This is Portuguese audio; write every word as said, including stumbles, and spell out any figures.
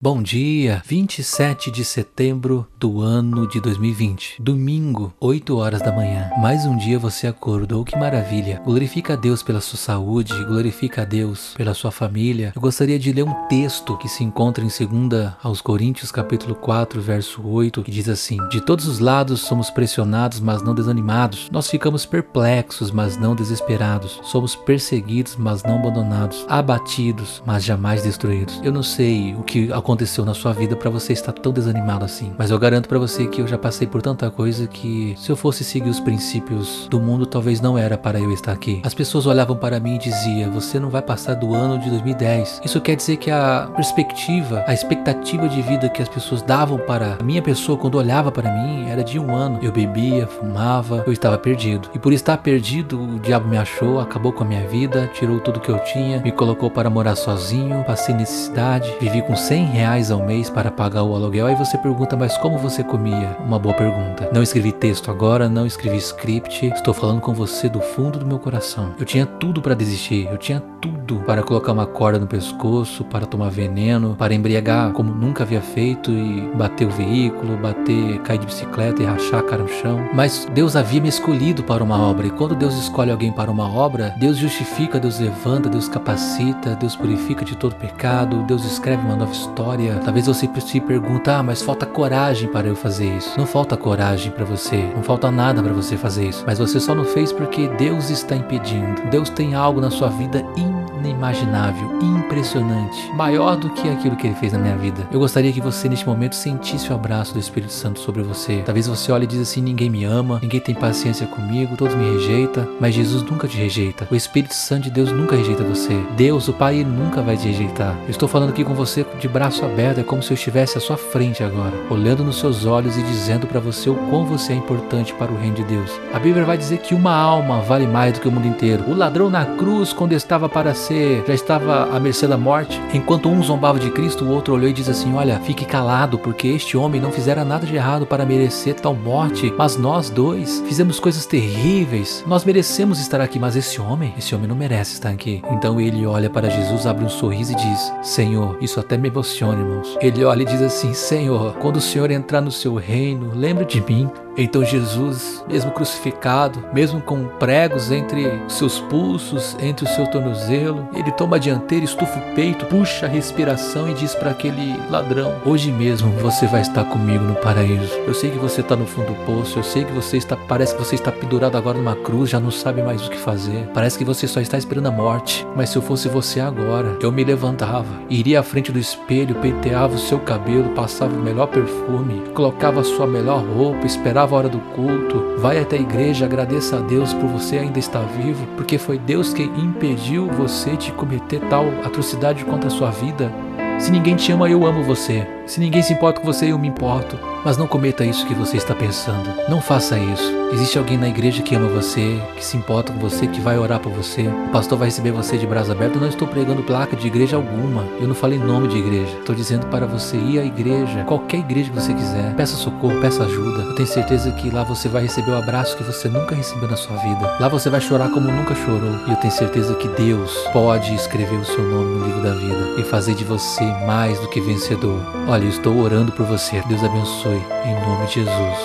Bom dia, vinte e sete de setembro do ano de dois mil e vinte, domingo, oito horas da manhã. Mais um dia você acordou, que maravilha. Glorifica a Deus pela sua saúde, glorifica a Deus pela sua família. Eu gostaria de ler um texto que se encontra em segunda aos Coríntios, capítulo quatro, verso oito, que diz assim: de todos os lados somos pressionados, mas não desanimados. Nós ficamos perplexos, mas não desesperados. Somos perseguidos, mas não abandonados. Abatidos, mas jamais destruídos. Eu não sei o que aconteceu. aconteceu na sua vida para você estar tão desanimado assim, mas eu garanto para você que eu já passei por tanta coisa que, se eu fosse seguir os princípios do mundo, talvez não era para eu estar aqui. As pessoas olhavam para mim e diziam: você não vai passar do ano de dois mil e dez. Isso quer dizer que a perspectiva, a expectativa de vida que as pessoas davam para a minha pessoa quando olhava para mim era de um ano. Eu bebia, fumava, eu estava perdido. E por estar perdido, o diabo me achou, acabou com a minha vida, tirou tudo que eu tinha, me colocou para morar sozinho, passei necessidade, vivi com cem reais reais ao mês para pagar o aluguel. Aí você pergunta: mas como você comia? Uma boa pergunta. Não escrevi texto agora, não escrevi script, estou falando com você do fundo do meu coração. Eu tinha tudo para desistir, eu tinha tudo para colocar uma corda no pescoço, para tomar veneno, para embriagar como nunca havia feito e bater o veículo, bater, cair de bicicleta e rachar a cara no chão. Mas Deus havia me escolhido para uma obra, e quando Deus escolhe alguém para uma obra, Deus justifica, Deus levanta, Deus capacita, Deus purifica de todo pecado, Deus escreve uma nova história. Talvez você se pergunte: ah, mas falta coragem para eu fazer isso. Não falta coragem para você, não falta nada para você fazer isso, mas você só não fez porque Deus está impedindo. Deus tem algo na sua vida inimaginável, impressionante, maior do que aquilo que Ele fez na minha vida. Eu gostaria que você, neste momento, sentisse o abraço do Espírito Santo sobre você. Talvez você olhe e diz assim: ninguém me ama, ninguém tem paciência comigo, todos me rejeitam. Mas Jesus nunca te rejeita, o Espírito Santo de Deus nunca rejeita você. Deus, o Pai, Ele nunca vai te rejeitar. Eu estou falando aqui com você de braço aberto, é como se eu estivesse à sua frente agora, olhando nos seus olhos e dizendo para você o quão você é importante para o reino de Deus. A Bíblia vai dizer que uma alma vale mais do que o mundo inteiro. O ladrão na cruz, quando estava para ser, já estava à mercê da morte. Enquanto um zombava de Cristo, o outro olhou e disse assim: olha, fique calado, porque este homem não fizera nada de errado para merecer tal morte, mas nós dois fizemos coisas terríveis, nós merecemos estar aqui, mas esse homem, esse homem não merece estar aqui. Então ele olha para Jesus, abre um sorriso e diz: Senhor, isso até me emociona. Irmãos, ele olha e diz assim: Senhor, quando o Senhor entrar no seu reino, lembra de mim. Então Jesus, mesmo crucificado, mesmo com pregos entre seus pulsos, entre o seu tornozelo, ele toma a dianteira, estufa o peito, puxa a respiração e diz para aquele ladrão: hoje mesmo você vai estar comigo no paraíso. Eu sei que você está no fundo do poço, eu sei que você está, parece que você está pendurado agora numa cruz, já não sabe mais o que fazer, parece que você só está esperando a morte. Mas se eu fosse você agora, eu me levantava, iria à frente do espelho, penteava o seu cabelo, passava o melhor perfume, colocava a sua melhor roupa, esperava a hora do culto, vai até a igreja, agradeça a Deus por você ainda estar vivo, porque foi Deus que impediu você de cometer tal atrocidade contra a sua vida. Se ninguém te ama, eu amo você. Se ninguém se importa com você, eu me importo. Mas não cometa isso que você está pensando. Não faça isso. Existe alguém na igreja que ama você, que se importa com você, que vai orar por você. O pastor vai receber você de braço aberto. Eu não estou pregando placa de igreja alguma. Eu não falei nome de igreja. Estou dizendo para você ir à igreja, qualquer igreja que você quiser. Peça socorro, peça ajuda. Eu tenho certeza que lá você vai receber o abraço que você nunca recebeu na sua vida. Lá você vai chorar como nunca chorou. E eu tenho certeza que Deus pode escrever o seu nome no livro da vida e fazer de você mais do que vencedor. Olha, eu estou orando por você. Deus abençoe, em nome de Jesus.